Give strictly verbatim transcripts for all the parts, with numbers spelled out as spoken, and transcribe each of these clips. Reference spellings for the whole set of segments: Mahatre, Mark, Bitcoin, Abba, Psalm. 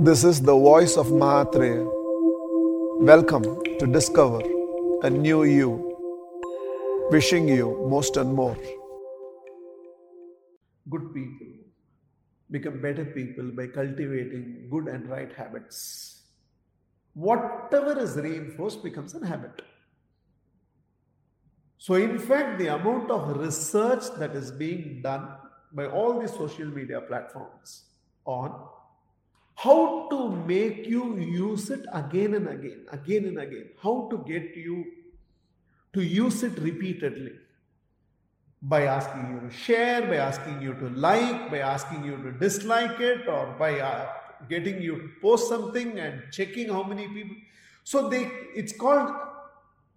This is the voice of Mahatre. Welcome to discover a new you. Wishing you most and more. Good people become better people by cultivating good and right habits. Whatever is reinforced becomes a habit. So in fact, the amount of research that is being done by all the social media platforms on how to make you use it again and again, again and again, how to get you to use it repeatedly by asking you to share, by asking you to like, by asking you to dislike it, or by uh, getting you to post something and checking how many people. So they, it's called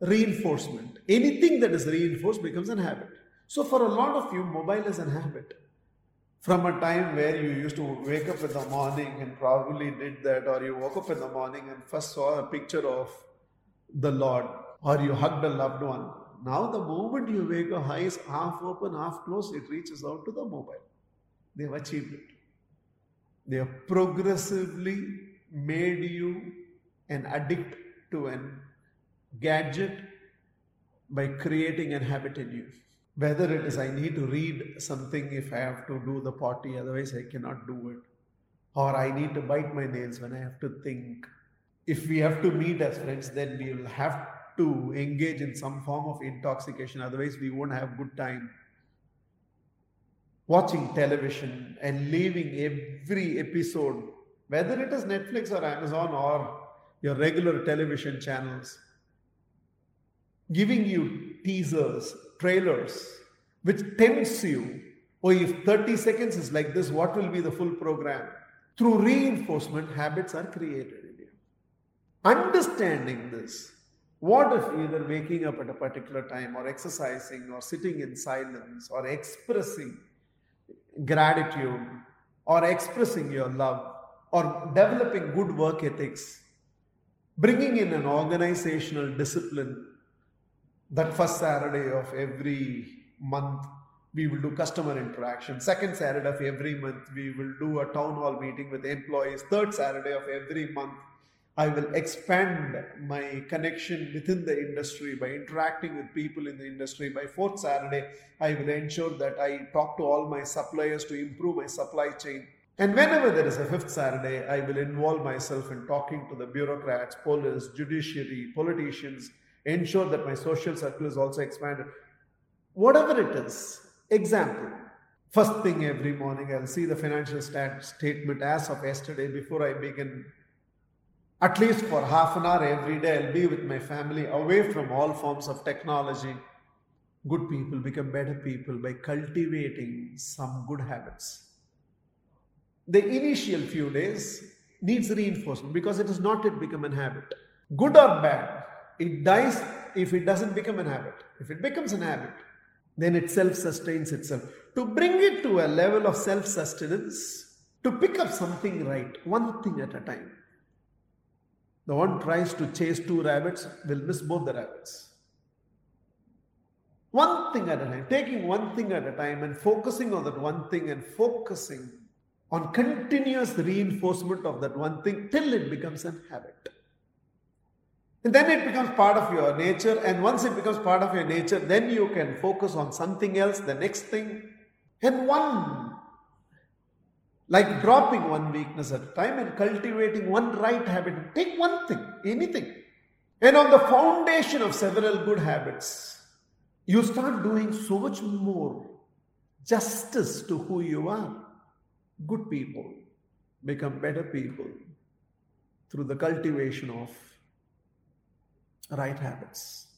reinforcement. Anything that is reinforced becomes a habit. So for a lot of you, mobile is a habit. From a time where you used to wake up in the morning and probably did that, or you woke up in the morning and first saw a picture of the Lord, or you hugged a loved one. Now the moment you wake your eyes half open, half closed, it reaches out to the mobile. They have achieved it. They have progressively made you an addict to an gadget by creating an habit in you. Whether it is I need to read something if I have to do the potty, otherwise I cannot do it. Or I need to bite my nails when I have to think. If we have to meet as friends, then we will have to engage in some form of intoxication, otherwise we won't have good time. Watching television and leaving every episode, whether it is Netflix or Amazon or your regular television channels, giving you teasers, trailers, which tempts you, oh, if thirty seconds is like this, what will be the full program? Through reinforcement, habits are created in you. Understanding this, what if either waking up at a particular time, or exercising, or sitting in silence, or expressing gratitude, or expressing your love, or developing good work ethics, bringing in an organizational discipline, that first Saturday of every month, we will do customer interaction. Second Saturday of every month, we will do a town hall meeting with employees. Third Saturday of every month, I will expand my connection within the industry by interacting with people in the industry. By fourth Saturday, I will ensure that I talk to all my suppliers to improve my supply chain. And whenever there is a fifth Saturday, I will involve myself in talking to the bureaucrats, police, judiciary, politicians, ensure that my social circle is also expanded. Whatever it is, example, first thing every morning, I'll see the financial stat statement as of yesterday before I begin. At least for half an hour every day, I'll be with my family, away from all forms of technology. Good people become better people by cultivating some good habits. The initial few days needs reinforcement because it is not yet become a habit. Good or bad, it dies if it doesn't become a habit. If it becomes a habit, then it self-sustains itself. To bring it to a level of self-sustenance, to pick up something right, one thing at a time. The one tries to chase two rabbits will miss both the rabbits. One thing at a time, taking one thing at a time and focusing on that one thing and focusing on continuous reinforcement of that one thing till it becomes a habit. And then it becomes part of your nature, and once it becomes part of your nature, then you can focus on something else, the next thing. And one, like dropping one weakness at a time and cultivating one right habit. Take one thing, anything. And on the foundation of several good habits, you start doing so much more justice to who you are. Good people become better people through the cultivation of right habits.